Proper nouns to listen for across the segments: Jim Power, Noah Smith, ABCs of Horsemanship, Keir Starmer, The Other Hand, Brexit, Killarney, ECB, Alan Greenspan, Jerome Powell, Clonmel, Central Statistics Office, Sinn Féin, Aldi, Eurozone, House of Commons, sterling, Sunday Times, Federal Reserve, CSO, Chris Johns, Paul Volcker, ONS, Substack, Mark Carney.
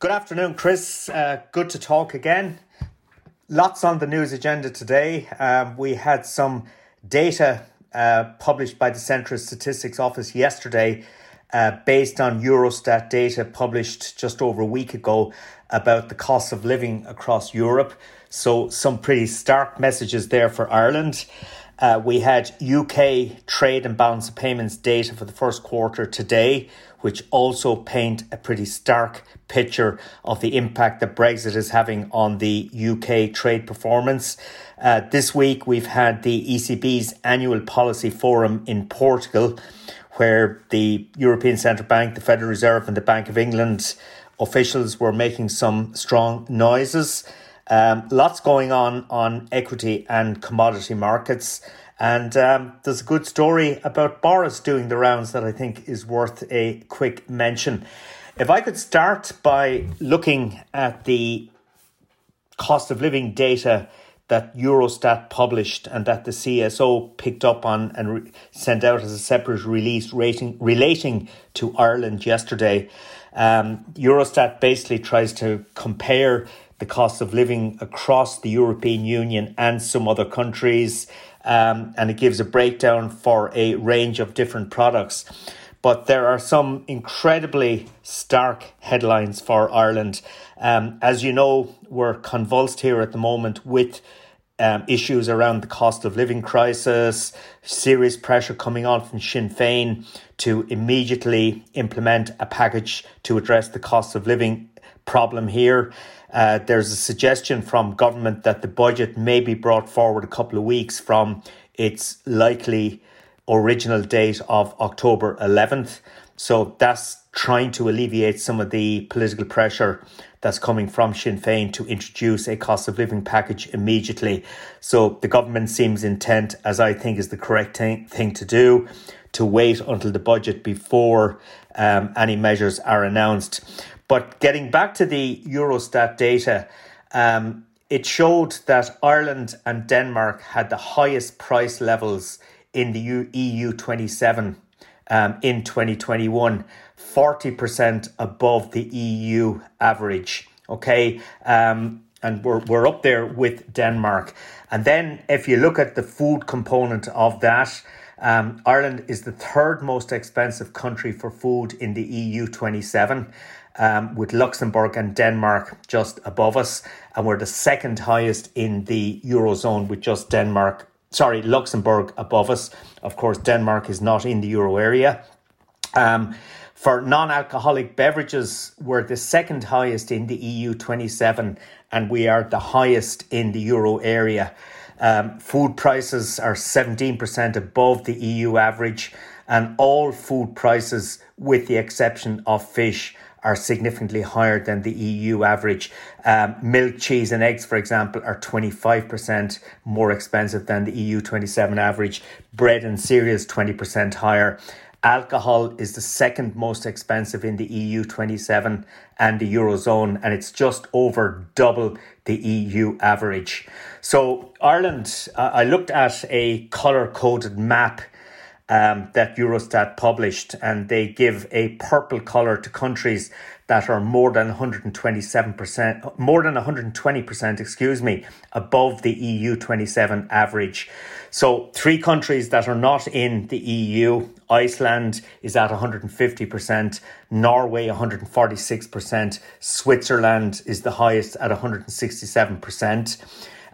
Good afternoon, Chris. Good to talk again. Lots on the news agenda today. We had some data published by the Central Statistics Office yesterday based on Eurostat data published just over a week ago about the cost of living across Europe. So some pretty stark messages there for Ireland. We had UK trade and balance of payments data for the first quarter today, which also paint a pretty stark picture of the impact that Brexit is having on the UK trade performance. This week, we've had the ECB's annual policy forum in Portugal, where the European Central Bank, the Federal Reserve and the Bank of England officials were making some strong noises. Lots going on equity and commodity markets. And there's a good story about Boris doing the rounds that I think is worth a quick mention. If I could start by looking at the cost of living data that Eurostat published and that the CSO picked up on and sent out as a separate release relating to Ireland yesterday. Eurostat basically tries to compare the cost of living across the European Union and some other countries. And it gives a breakdown for a range of different products. But there are some incredibly stark headlines for Ireland. As you know, we're convulsed here at the moment with issues around the cost of living crisis, serious pressure coming on from Sinn Féin to immediately implement a package to address the cost of living problem here. There's a suggestion from government that the budget may be brought forward a couple of weeks from its likely original date of October 11th. So that's trying to alleviate some of the political pressure that's coming from Sinn Féin to introduce a cost of living package immediately. So the government seems intent, as I think is the correct thing to do, to wait until the budget before any measures are announced. But getting back to the Eurostat data, it showed that Ireland and Denmark had the highest price levels in the EU27 in 2021, 40% above the EU average. Okay, and we're up there with Denmark. And then if you look at the food component of that, Ireland is the third most expensive country for food in the EU27. With Luxembourg and Denmark just above us. And we're the second highest in the Eurozone with just Denmark Luxembourg above us. Of course, Denmark is not in the euro area. For non-alcoholic beverages, we're the second highest in the EU27 and we are the highest in the euro area. Food prices are 17% above the EU average, and all food prices, with the exception of fish, are significantly higher than the EU average. Milk, cheese and eggs, for example, are 25% more expensive than the EU27 average. Bread and cereals, 20% higher. Alcohol is the second most expensive in the EU27 and the Eurozone, and it's just over double the EU average. So Ireland, I looked at a colour-coded map that Eurostat published, and they give a purple colour to countries that are more than 120% above the EU27 average. So three countries that are not in the EU: Iceland is at 150%, Norway 146%, Switzerland is the highest at 167%.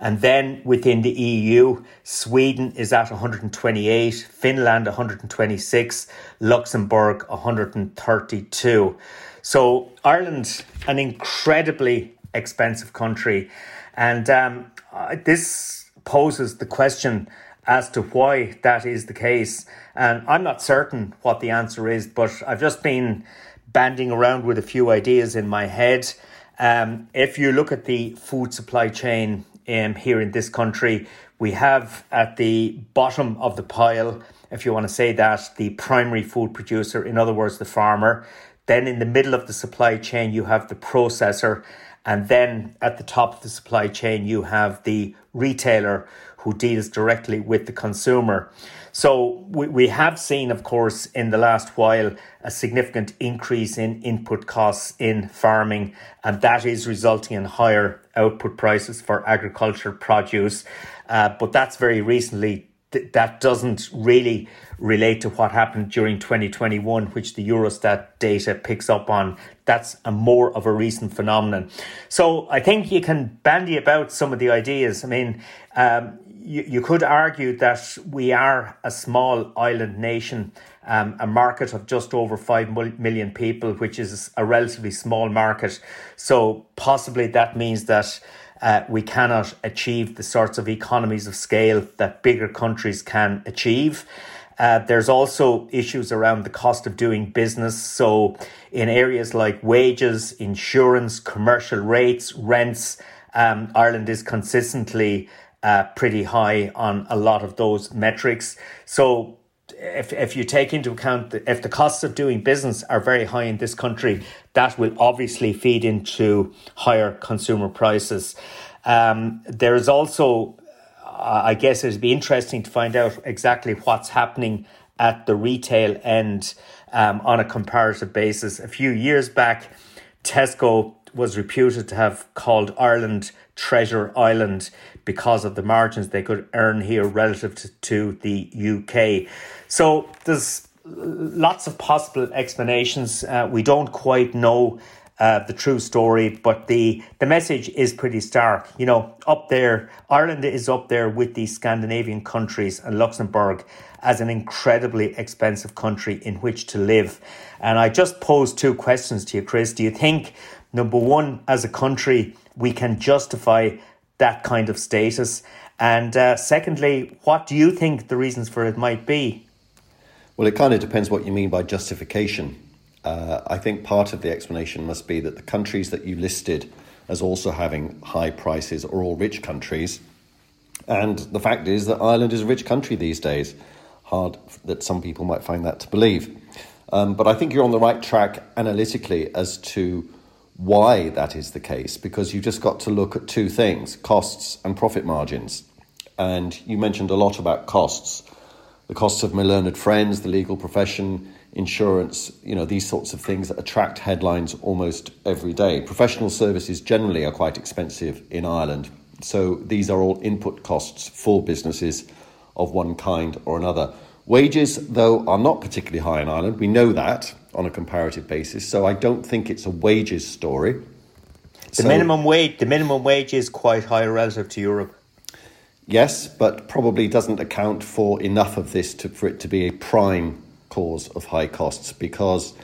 And then within the EU, Sweden is at 128, Finland 126, Luxembourg 132. So Ireland, an incredibly expensive country. And this poses the question as to why that is the case. And I'm not certain what the answer is, but I've just been banding around with a few ideas in my head. If you look at the food supply chain here in this country, we have at the bottom of the pile, if you want to say that, the primary food producer, in other words, the farmer. Then in the middle of the supply chain, you have the processor. And then at the top of the supply chain, you have the retailer who deals directly with the consumer. So we have seen, of course, in the last while, a significant increase in input costs in farming, and that is resulting in higher output prices for agriculture produce. But that's very recently. That doesn't really relate to what happened during 2021, which the Eurostat data picks up on. That's a more of a recent phenomenon. So I think you can bandy about some of the ideas. I mean, you could argue that we are a small island nation, a market of just over 5 million people, which is a relatively small market. So possibly that means that we cannot achieve the sorts of economies of scale that bigger countries can achieve. There's also issues around the cost of doing business. So in areas like wages, insurance, commercial rates, rents, Ireland is consistently pretty high on a lot of those metrics. So if you take into account that if the costs of doing business are very high in this country, that will obviously feed into higher consumer prices. There is also, I guess it'd be interesting to find out exactly what's happening at the retail end on a comparative basis. A few years back, Tesco was reputed to have called Ireland Treasure Island because of the margins they could earn here relative to the UK. So there's lots of possible explanations. We don't quite know the true story, but the message is pretty stark. You know, up there, Ireland is up there with the Scandinavian countries and Luxembourg as an incredibly expensive country in which to live. And I just posed two questions to you, Chris. Do you think, number one, as a country, we can justify that kind of status? And secondly, what do you think the reasons for it might be? Well, it kind of depends what you mean by justification. I think part of the explanation must be that the countries that you listed as also having high prices are all rich countries. And the fact is that Ireland is a rich country these days. Hard that some people might find that to believe. But I think you're on the right track analytically as to why that is the case, because you've just got to look at two things: costs and profit margins. And you mentioned a lot about costs, the costs of my learned friends, the legal profession, insurance, you know, these sorts of things that attract headlines almost every day. Professional services generally are quite expensive in Ireland. So these are all input costs for businesses of one kind or another. Wages, though, are not particularly high in Ireland. We know that on a comparative basis. So I don't think it's a wages story. The minimum wage is quite high relative to Europe. yes, but probably doesn't account for enough of this for it to be a prime cause of high costs, because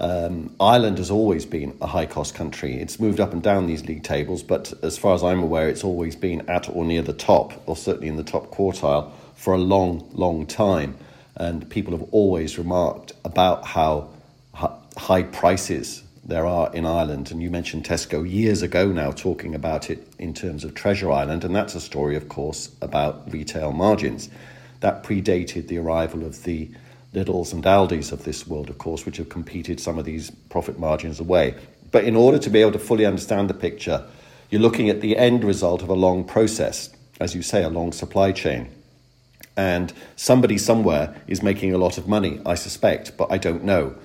Ireland has always been a high-cost country. It's moved up and down these league tables, but as far as I'm aware, it's always been at or near the top, or certainly in the top quartile, for a long, long time. And people have always remarked about how high prices there are in Ireland. And you mentioned Tesco years ago now, talking about it in terms of Treasure Island. And that's a story, of course, about retail margins. That predated the arrival of the Lidls and Aldis of this world, of course, which have competed some of these profit margins away. But in order to be able to fully understand the picture, you're looking at the end result of a long process, as you say, a long supply chain. And somebody somewhere is making a lot of money, I suspect, but I don't know.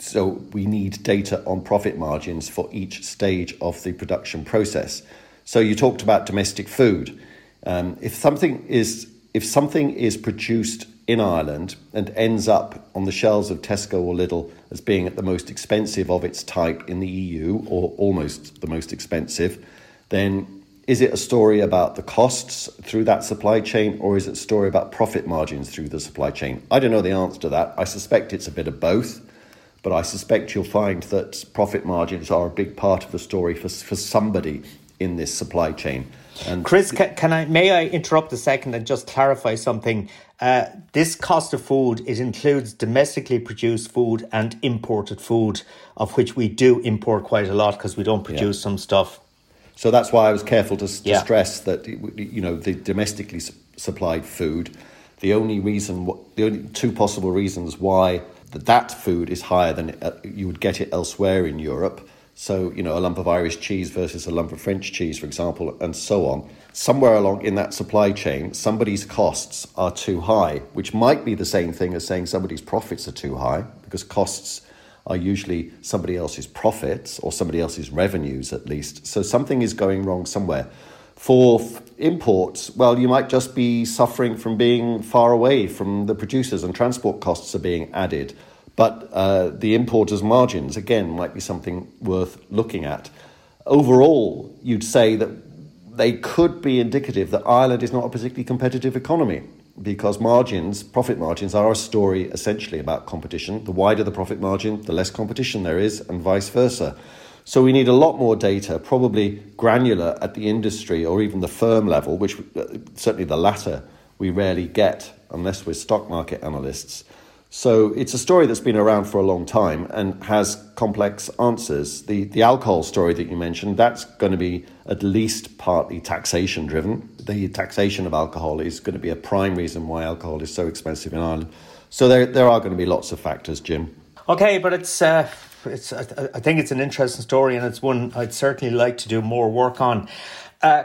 So we need data on profit margins for each stage of the production process. So you talked about domestic food. If something is produced in Ireland and ends up on the shelves of Tesco or Lidl as being at the most expensive of its type in the EU, or almost the most expensive, then is it a story about the costs through that supply chain, or is it a story about profit margins through the supply chain? I don't know the answer to that. I suspect it's a bit of both, but I suspect you'll find that profit margins are a big part of the story for somebody in this supply chain. And Chris, may I interrupt a second and just clarify something? This cost of food, it includes domestically produced food and imported food, of which we do import quite a lot because we don't produce some stuff. So that's why I was careful to stress that, you know, the domestically supplied food, the only two possible reasons why that food is higher than you would get it elsewhere in Europe. So, you know, a lump of Irish cheese versus a lump of French cheese, for example, and so on. Somewhere along in that supply chain, somebody's costs are too high, which might be the same thing as saying somebody's profits are too high, because costs are usually somebody else's profits or somebody else's revenues, at least. So something is going wrong somewhere. For imports, well, you might just be suffering from being far away from the producers and transport costs are being added. But the importers' margins, again, might be something worth looking at. Overall, you'd say that they could be indicative that Ireland is not a particularly competitive economy, because margins, profit margins, are a story essentially about competition. The wider the profit margin, the less competition there is, and vice versa. So we need a lot more data, probably granular at the industry or even the firm level, which certainly the latter we rarely get unless we're stock market analysts. So it's a story that's been around for a long time and has complex answers. The alcohol story that you mentioned, that's going to be at least partly taxation driven. The taxation of alcohol is going to be a prime reason why alcohol is so expensive in Ireland. So there are going to be lots of factors, Jim. Okay, but it's I think it's an interesting story, and it's one I'd certainly like to do more work on.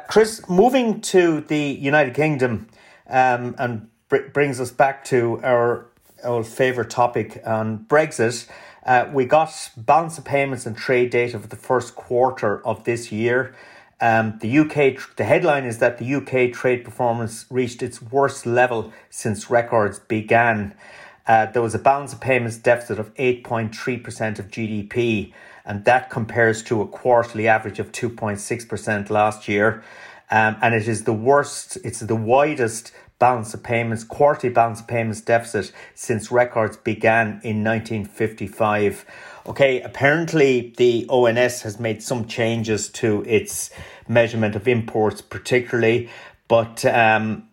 Chris, moving to the United Kingdom, and brings us back to our old favourite topic on Brexit. We got balance of payments and trade data for the first quarter of this year. The headline is that the UK trade performance reached its worst level since records began. There was a balance of payments deficit of 8.3% of GDP, and that compares to a quarterly average of 2.6% last year. And it is the worst, it's the widest balance of payments, quarterly balance of payments deficit since records began in 1955. Okay, apparently the ONS has made some changes to its measurement of imports particularly, but and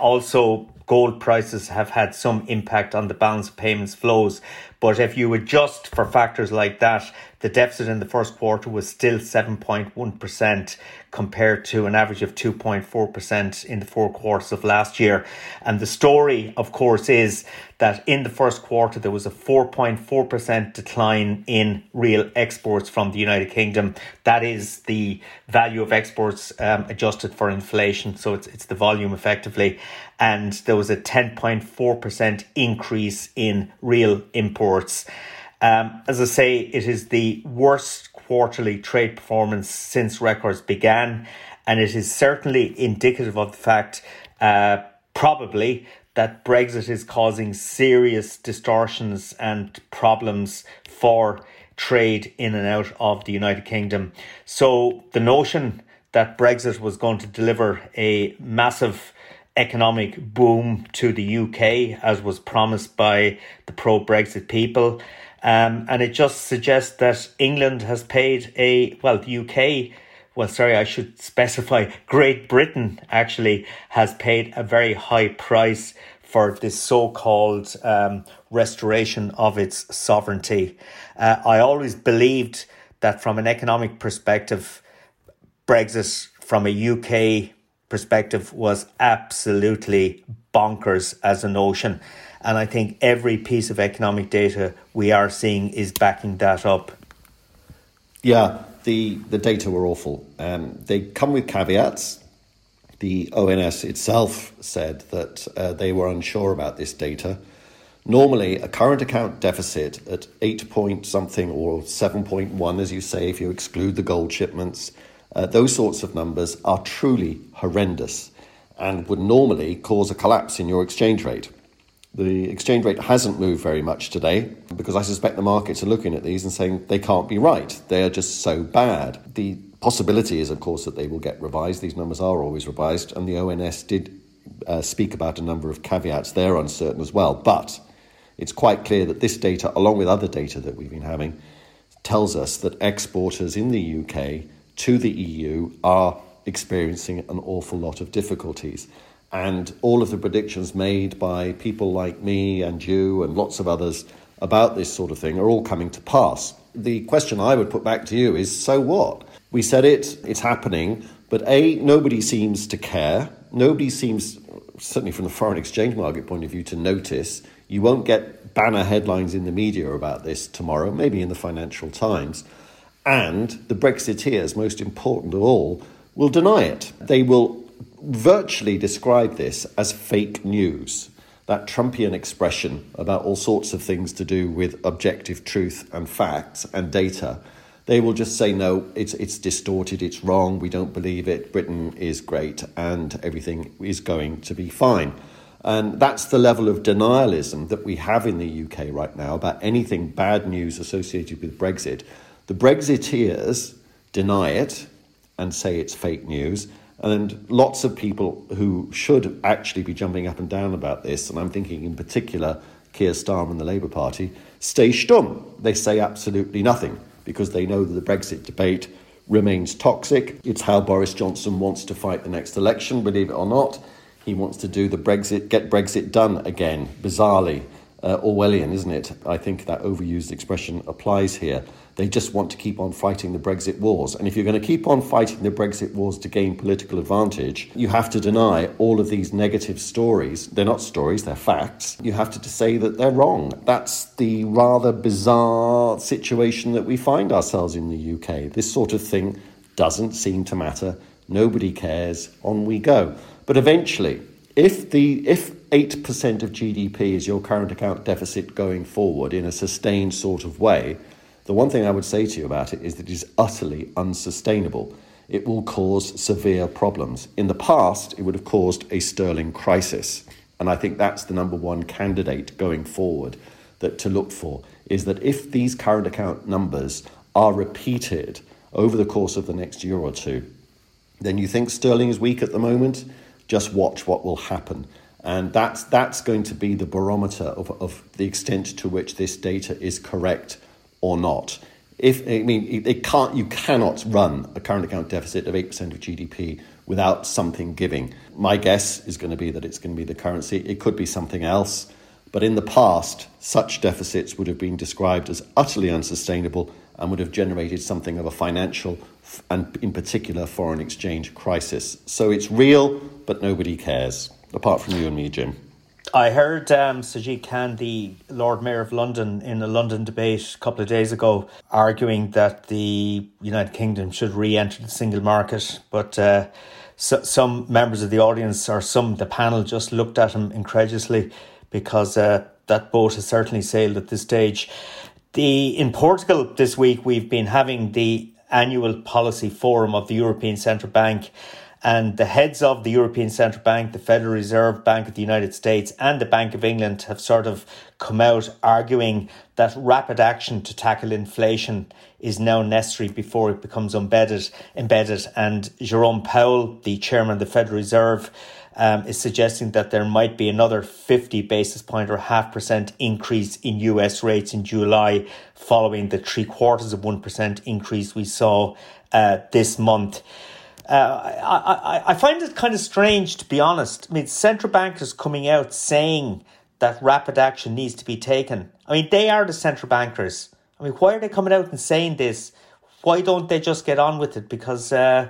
also gold prices have had some impact on the balance of payments flows. But if you adjust for factors like that, the deficit in the first quarter was still 7.1% compared to an average of 2.4% in the four quarters of last year. And the story, of course, is that in the first quarter, there was a 4.4% decline in real exports from the United Kingdom. That is the value of exports adjusted for inflation. So it's the volume effectively. And there was a 10.4% increase in real imports. As I say, it is the worst quarterly trade performance since records began, and it is certainly indicative of the fact, probably, that Brexit is causing serious distortions and problems for trade in and out of the United Kingdom. So the notion that Brexit was going to deliver a massive economic boom to the UK, as was promised by the pro-Brexit people. And it just suggests that England has paid Great Britain actually has paid a very high price for this so-called restoration of its sovereignty. I always believed that from an economic perspective, Brexit from a UK perspective was absolutely bonkers as a notion. And I think every piece of economic data we are seeing is backing that up. Yeah, the data were awful. They come with caveats. The ONS itself said that they were unsure about this data. Normally, a current account deficit at 8 point something or 7.1, as you say, if you exclude the gold shipments, those sorts of numbers are truly horrendous and would normally cause a collapse in your exchange rate. The exchange rate hasn't moved very much today because I suspect the markets are looking at these and saying they can't be right. They are just so bad. The possibility is, of course, that they will get revised. These numbers are always revised. And the ONS did speak about a number of caveats. They're uncertain as well. But it's quite clear that this data, along with other data that we've been having, tells us that exporters in the UK to the EU are experiencing an awful lot of difficulties. And all of the predictions made by people like me and you and lots of others about this sort of thing are all coming to pass. The question I would put back to you is, so what? We said it, it's happening, but A, nobody seems to care. Nobody seems, certainly from the foreign exchange market point of view, to notice. You won't get banner headlines in the media about this tomorrow, maybe in the Financial Times. And the Brexiteers, most important of all, will deny it. They will virtually describe this as fake news, that Trumpian expression about all sorts of things to do with objective truth and facts and data. They will just say, no, it's distorted, it's wrong, we don't believe it, Britain is great and everything is going to be fine. And that's the level of denialism that we have in the UK right now about anything bad news associated with Brexit. The Brexiteers deny it and say it's fake news. And lots of people who should actually be jumping up and down about this, and I'm thinking in particular Keir Starmer and the Labour Party, stay stumm. They say absolutely nothing because they know that the Brexit debate remains toxic. It's how Boris Johnson wants to fight the next election, believe it or not. He wants to do the Brexit, get Brexit done again, bizarrely. Orwellian, isn't it? I think that overused expression applies here. They just want to keep on fighting the Brexit wars. And if you're going to keep on fighting the Brexit wars to gain political advantage, you have to deny all of these negative stories. They're not stories, they're facts. You have to say that they're wrong. That's the rather bizarre situation that we find ourselves in the UK. This sort of thing doesn't seem to matter. Nobody cares. On we go. But eventually, if 8% of GDP is your current account deficit going forward in a sustained sort of way, the one thing I would say to you about it is that it is utterly unsustainable. It will cause severe problems. In the past, it would have caused a sterling crisis. And I think that's the number one candidate going forward that to look for, is that if these current account numbers are repeated over the course of the next year or two, then you think sterling is weak at the moment? Just watch what will happen. And that's going to be the barometer of the extent to which this data is correct or not. You cannot run a current account deficit of 8% of GDP without something giving. My guess is going to be that it's going to be the currency. It could be something else. But in the past, such deficits would have been described as utterly unsustainable and would have generated something of a financial and, in particular, foreign exchange crisis. So it's real, but nobody cares. Apart from you and me, Jim. I heard Sajid Khan, the Lord Mayor of London, in a London debate a couple of days ago, arguing that the United Kingdom should re-enter the single market. But some members of the audience or the panel just looked at him incredulously because that boat has certainly sailed at this stage. In Portugal this week, we've been having the annual policy forum of the European Central Bank. And the heads of the European Central Bank, the Federal Reserve Bank of the United States and the Bank of England have sort of come out arguing that rapid action to tackle inflation is now necessary before it becomes embedded. And Jerome Powell, the chairman of the Federal Reserve, is suggesting that there might be another 50 basis point or 0.5% increase in US rates in July following the 0.75% increase we saw this month. I find it kind of strange, to be honest. I mean, central bankers coming out saying that rapid action needs to be taken. I mean, they are the central bankers. I mean, why are they coming out and saying this? Why don't they just get on with it? Because, I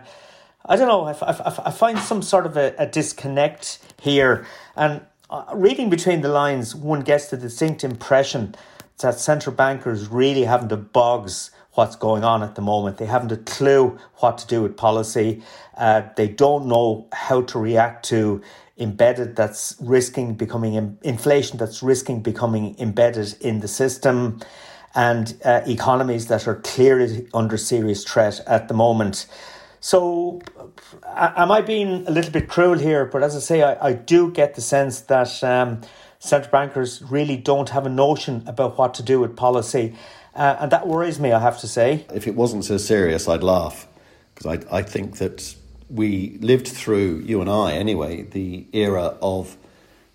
don't know, I find some sort of a disconnect here. And reading between the lines, one gets the distinct impression that central bankers really haven't the bogs what's going on at the moment. They haven't a clue what to do with policy. They don't know how to react to inflation that's risking becoming embedded in the system, and economies that are clearly under serious threat at the moment. So am I being a little bit cruel here? But as I say, I do get the sense that central bankers really don't have a notion about what to do with policy. And that worries me, I have to say. If it wasn't so serious, I'd laugh. Because I think that we lived through, you and I anyway, the era of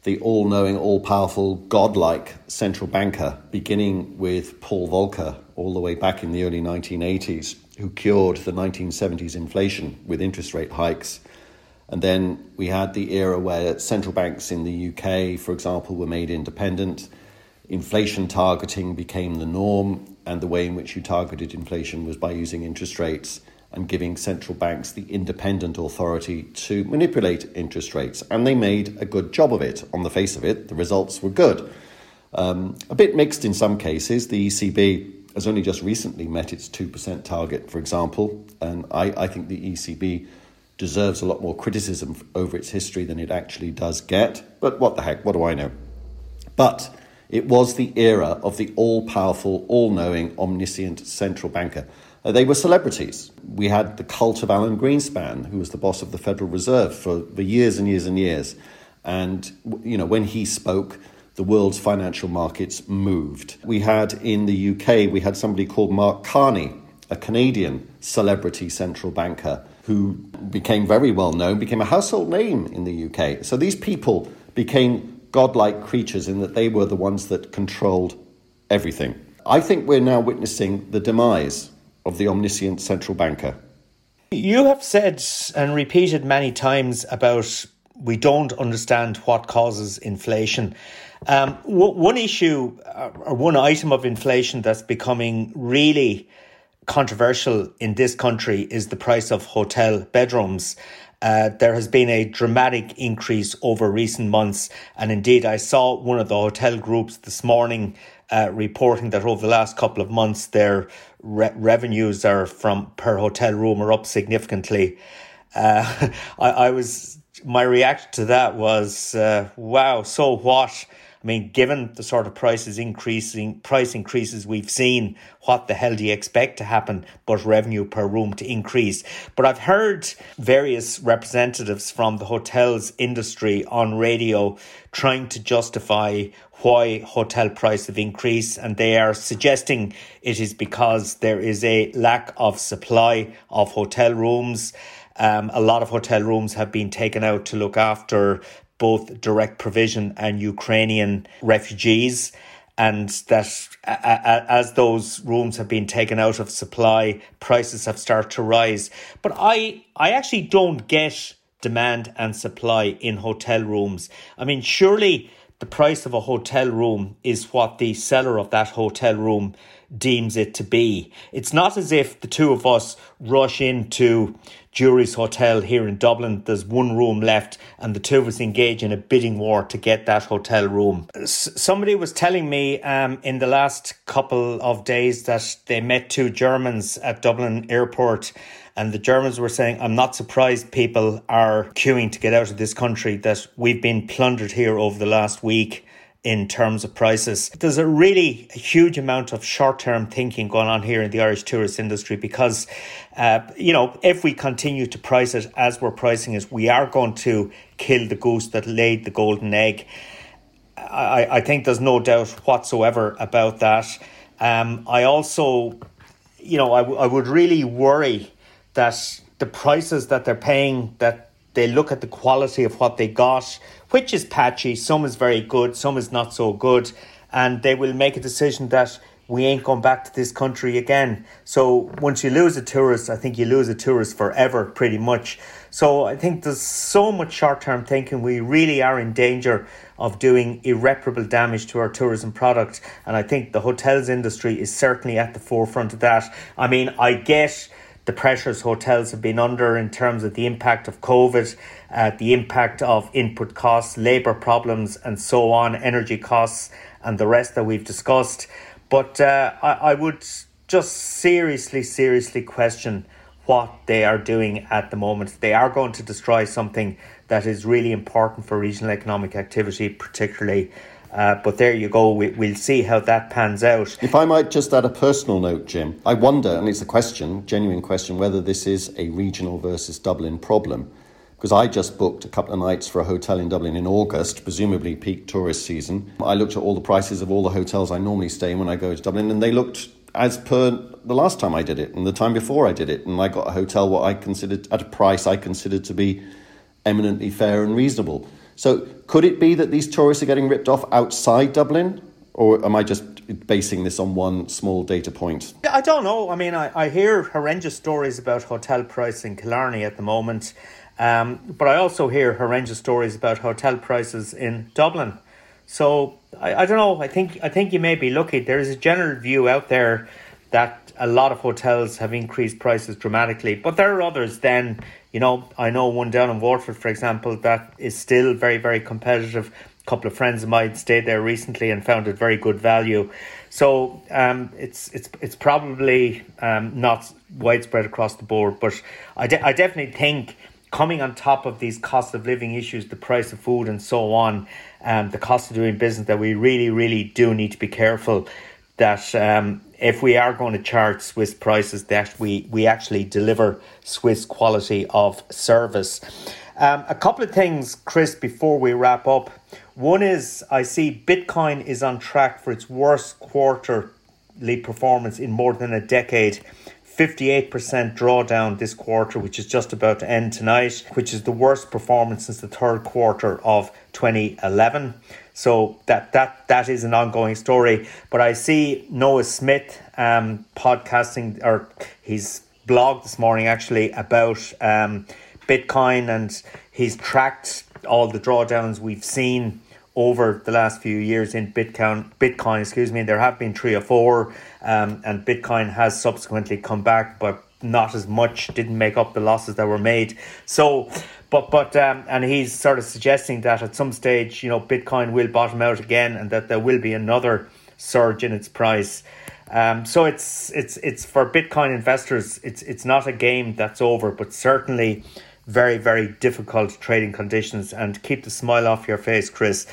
the all-knowing, all-powerful, godlike central banker, beginning with Paul Volcker all the way back in the early 1980s, who cured the 1970s inflation with interest rate hikes. And then we had the era where central banks in the UK, for example, were made independent. Inflation targeting became the norm, and the way in which you targeted inflation was by using interest rates and giving central banks the independent authority to manipulate interest rates. And they made a good job of it. On the face of it, the results were good. A bit mixed in some cases. The ECB has only just recently met its 2% target, for example. And I think the ECB deserves a lot more criticism over its history than it actually does get. But what the heck, what do I know? But it was the era of the all-powerful, all-knowing, omniscient central banker. They were celebrities. We had the cult of Alan Greenspan, who was the boss of the Federal Reserve for years and years and years. And, you know, when he spoke, the world's financial markets moved. We had in the UK, we had somebody called Mark Carney, a Canadian celebrity central banker who became very well known, became a household name in the UK. So these people became godlike creatures in that they were the ones that controlled everything. I think we're now witnessing the demise of the omniscient central banker. You have said and repeated many times about we don't understand what causes inflation. One issue or one item of inflation that's becoming really controversial in this country is the price of hotel bedrooms. There has been a dramatic increase over recent months. And indeed, I saw one of the hotel groups this morning reporting that over the last couple of months, their revenues are from per hotel room are up significantly. My reaction to that was, wow, so what? I mean, given the sort of price increases we've seen, what the hell do you expect to happen but revenue per room to increase? But I've heard various representatives from the hotels industry on radio trying to justify why hotel prices have increased, and they are suggesting it is because there is a lack of supply of hotel rooms. A lot of hotel rooms have been taken out to look after both direct provision and Ukrainian refugees. And that as those rooms have been taken out of supply, prices have started to rise. But I actually don't get demand and supply in hotel rooms. I mean, surely the price of a hotel room is what the seller of that hotel room deems it to be. It's not as if the two of us rush into Jury's Hotel here in Dublin. There's one room left and the two of us engage in a bidding war to get that hotel room. Somebody was telling me in the last couple of days that they met two Germans at Dublin Airport, and the Germans were saying, I'm not surprised people are queuing to get out of this country, that we've been plundered here over the last week. in terms of prices. There's a really huge amount of short-term thinking going on here in the Irish tourist industry because, if we continue to price it as we're pricing it, we are going to kill the goose that laid the golden egg. I think there's no doubt whatsoever about that. I also, I would really worry that the prices that they're paying, that they look at the quality of what they got, which is patchy. Some is very good, some is not so good. And they will make a decision that we ain't going back to this country again. So once you lose a tourist, I think you lose a tourist forever, pretty much. So I think there's so much short-term thinking. We really are in danger of doing irreparable damage to our tourism product. And I think the hotels industry is certainly at the forefront of that. I mean, I get the pressures hotels have been under in terms of the impact of COVID, the impact of input costs, labour problems and so on, energy costs and the rest that we've discussed. But I would just seriously question what they are doing at the moment. They are going to destroy something that is really important for regional economic activity, particularly. But there you go. We'll see how that pans out. If I might just add a personal note, Jim, I wonder, and it's a question, genuine question, whether this is a regional versus Dublin problem. Because I just booked a couple of nights for a hotel in Dublin in August, presumably peak tourist season. I looked at all the prices of all the hotels I normally stay in when I go to Dublin, and they looked as per the last time I did it and the time before I did it. And I got a hotel what I considered at a price I considered to be eminently fair and reasonable. So could it be that these tourists are getting ripped off outside Dublin? Or am I just basing this on one small data point? I don't know. I mean, I hear horrendous stories about hotel prices in Killarney at the moment. But I also hear horrendous stories about hotel prices in Dublin. So I don't know. I think you may be lucky. There is a general view out there that a lot of hotels have increased prices dramatically. But there are others then, I know one down in Waterford, for example, that is still very, very competitive. A couple of friends of mine stayed there recently and found it very good value. So it's probably not widespread across the board. But I definitely think, coming on top of these cost of living issues, the price of food and so on, the cost of doing business, that we really do need to be careful that if we are going to charge Swiss prices, that we actually deliver Swiss quality of service. A couple of things, Chris, before we wrap up. One is I see Bitcoin is on track for its worst quarterly performance in more than a decade. 58% drawdown this quarter, which is just about to end tonight, which is the worst performance since the third quarter of 2011. So that is an ongoing story. But I see Noah Smith podcasting, or his blog this morning actually, about Bitcoin, and he's tracked all the drawdowns we've seen over the last few years in Bitcoin, there have been three or four, and Bitcoin has subsequently come back, but not as much, didn't make up the losses that were made. So, but and he's sort of suggesting that at some stage, Bitcoin will bottom out again, and that there will be another surge in its price. So it's for Bitcoin investors, it's not a game that's over, but certainly very difficult trading conditions. And keep the smile off your face, Chris.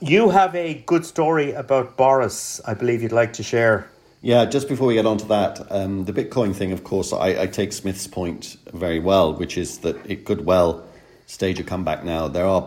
You have a good story about Boris, I believe you'd like to share. Yeah, just before we get on to that, the Bitcoin thing, of course, I take Smith's point very well, which is that it could well stage a comeback now. There are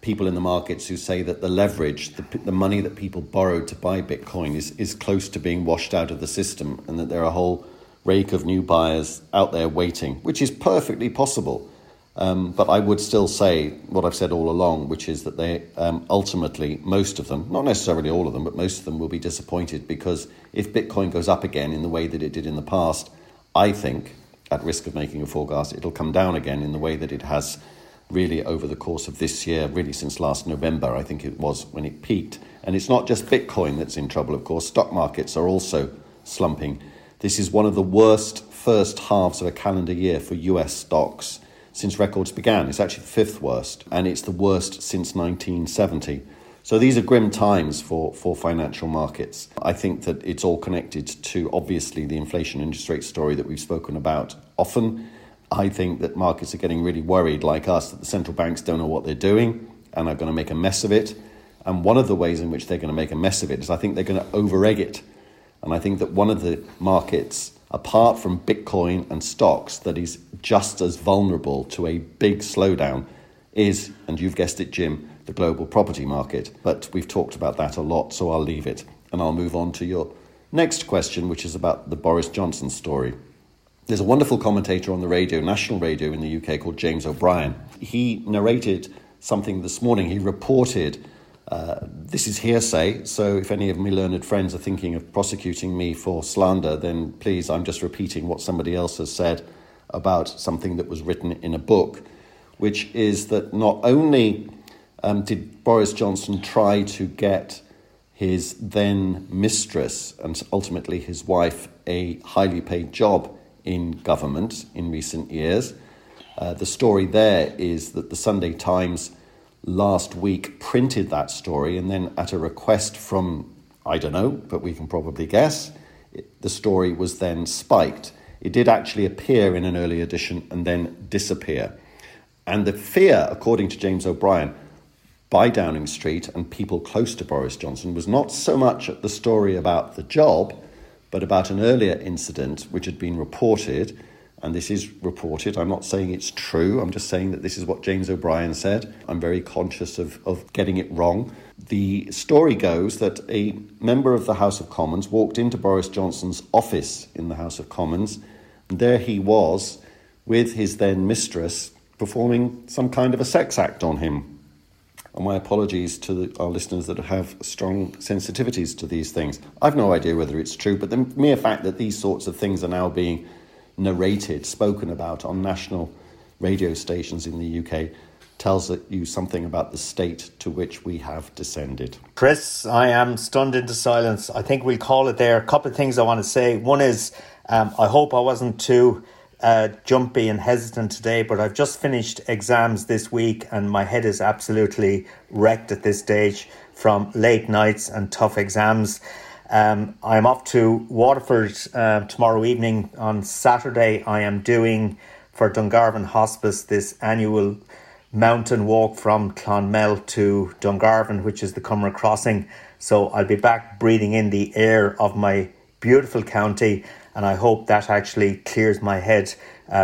people in the markets who say that the leverage, the money that people borrowed to buy Bitcoin is close to being washed out of the system, and that there are a whole rake of new buyers out there waiting, which is perfectly possible. But I would still say what I've said all along, which is that they ultimately, most of them, not necessarily all of them, but most of them will be disappointed, because if Bitcoin goes up again in the way that it did in the past, I think, at risk of making a forecast, it'll come down again in the way that it has really over the course of this year, really since last November, I think it was when it peaked. And it's not just Bitcoin that's in trouble, of course. Stock markets are also slumping. This is one of the worst first halves of a calendar year for US stocks since records began. It's actually the fifth worst, and it's the worst since 1970. So these are grim times for financial markets. I think that it's all connected to, obviously, the inflation interest rate story that we've spoken about often. I think that markets are getting really worried, like us, that the central banks don't know what they're doing and are going to make a mess of it. And one of the ways in which they're going to make a mess of it is I think they're going to over-egg it. And I think that one of the markets, apart from Bitcoin and stocks, that is just as vulnerable to a big slowdown is, and you've guessed it, Jim, the global property market. But we've talked about that a lot, so I'll leave it. And I'll move on to your next question, which is about the Boris Johnson story. There's a wonderful commentator on the radio, national radio in the UK, called James O'Brien. He narrated something this morning. He reported, this is hearsay, so if any of my learned friends are thinking of prosecuting me for slander, then please, I'm just repeating what somebody else has said about something that was written in a book, which is that not only did Boris Johnson try to get his then mistress and ultimately his wife a highly paid job in government in recent years. The story there is that the Sunday Times last week printed that story, and then at a request from, I don't know, but we can probably guess, the story was then spiked. It did actually appear in an early edition and then disappear. And the fear, according to James O'Brien, by Downing Street and people close to Boris Johnson was not so much at the story about the job, but about an earlier incident which had been reported, and this is reported, I'm not saying it's true, I'm just saying that this is what James O'Brien said. I'm very conscious of getting it wrong. The story goes that a member of the House of Commons walked into Boris Johnson's office in the House of Commons, and there he was with his then mistress performing some kind of a sex act on him. And my apologies to our listeners that have strong sensitivities to these things. I've no idea whether it's true, but the mere fact that these sorts of things are now being narrated, spoken about on national radio stations in the UK tells you something about the state to which we have descended. Chris, I am stunned into silence. I think we'll call it there. A couple of things I want to say. One is, I hope I wasn't too jumpy and hesitant today, but I've just finished exams this week and my head is absolutely wrecked at this stage from late nights and tough exams. I'm off to Waterford tomorrow evening. On Saturday I am doing for Dungarvan Hospice this annual mountain walk from Clonmel to Dungarvan, which is the Comer Crossing, so I'll be back breathing in the air of my beautiful county. And I hope that actually clears my head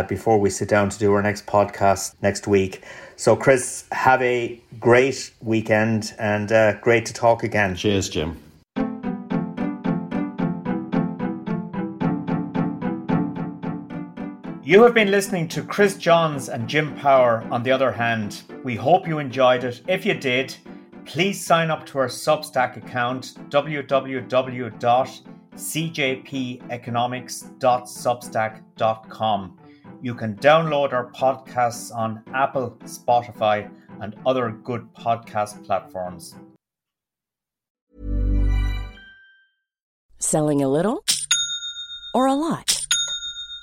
before we sit down to do our next podcast next week. So, Chris, have a great weekend and great to talk again. Cheers, Jim. You have been listening to Chris Johns and Jim Power on The Other Hand. We hope you enjoyed it. If you did, please sign up to our Substack account, www.cjpeconomics.substack.com. You can download our podcasts on Apple, Spotify, and other good podcast platforms. Selling a little or a lot?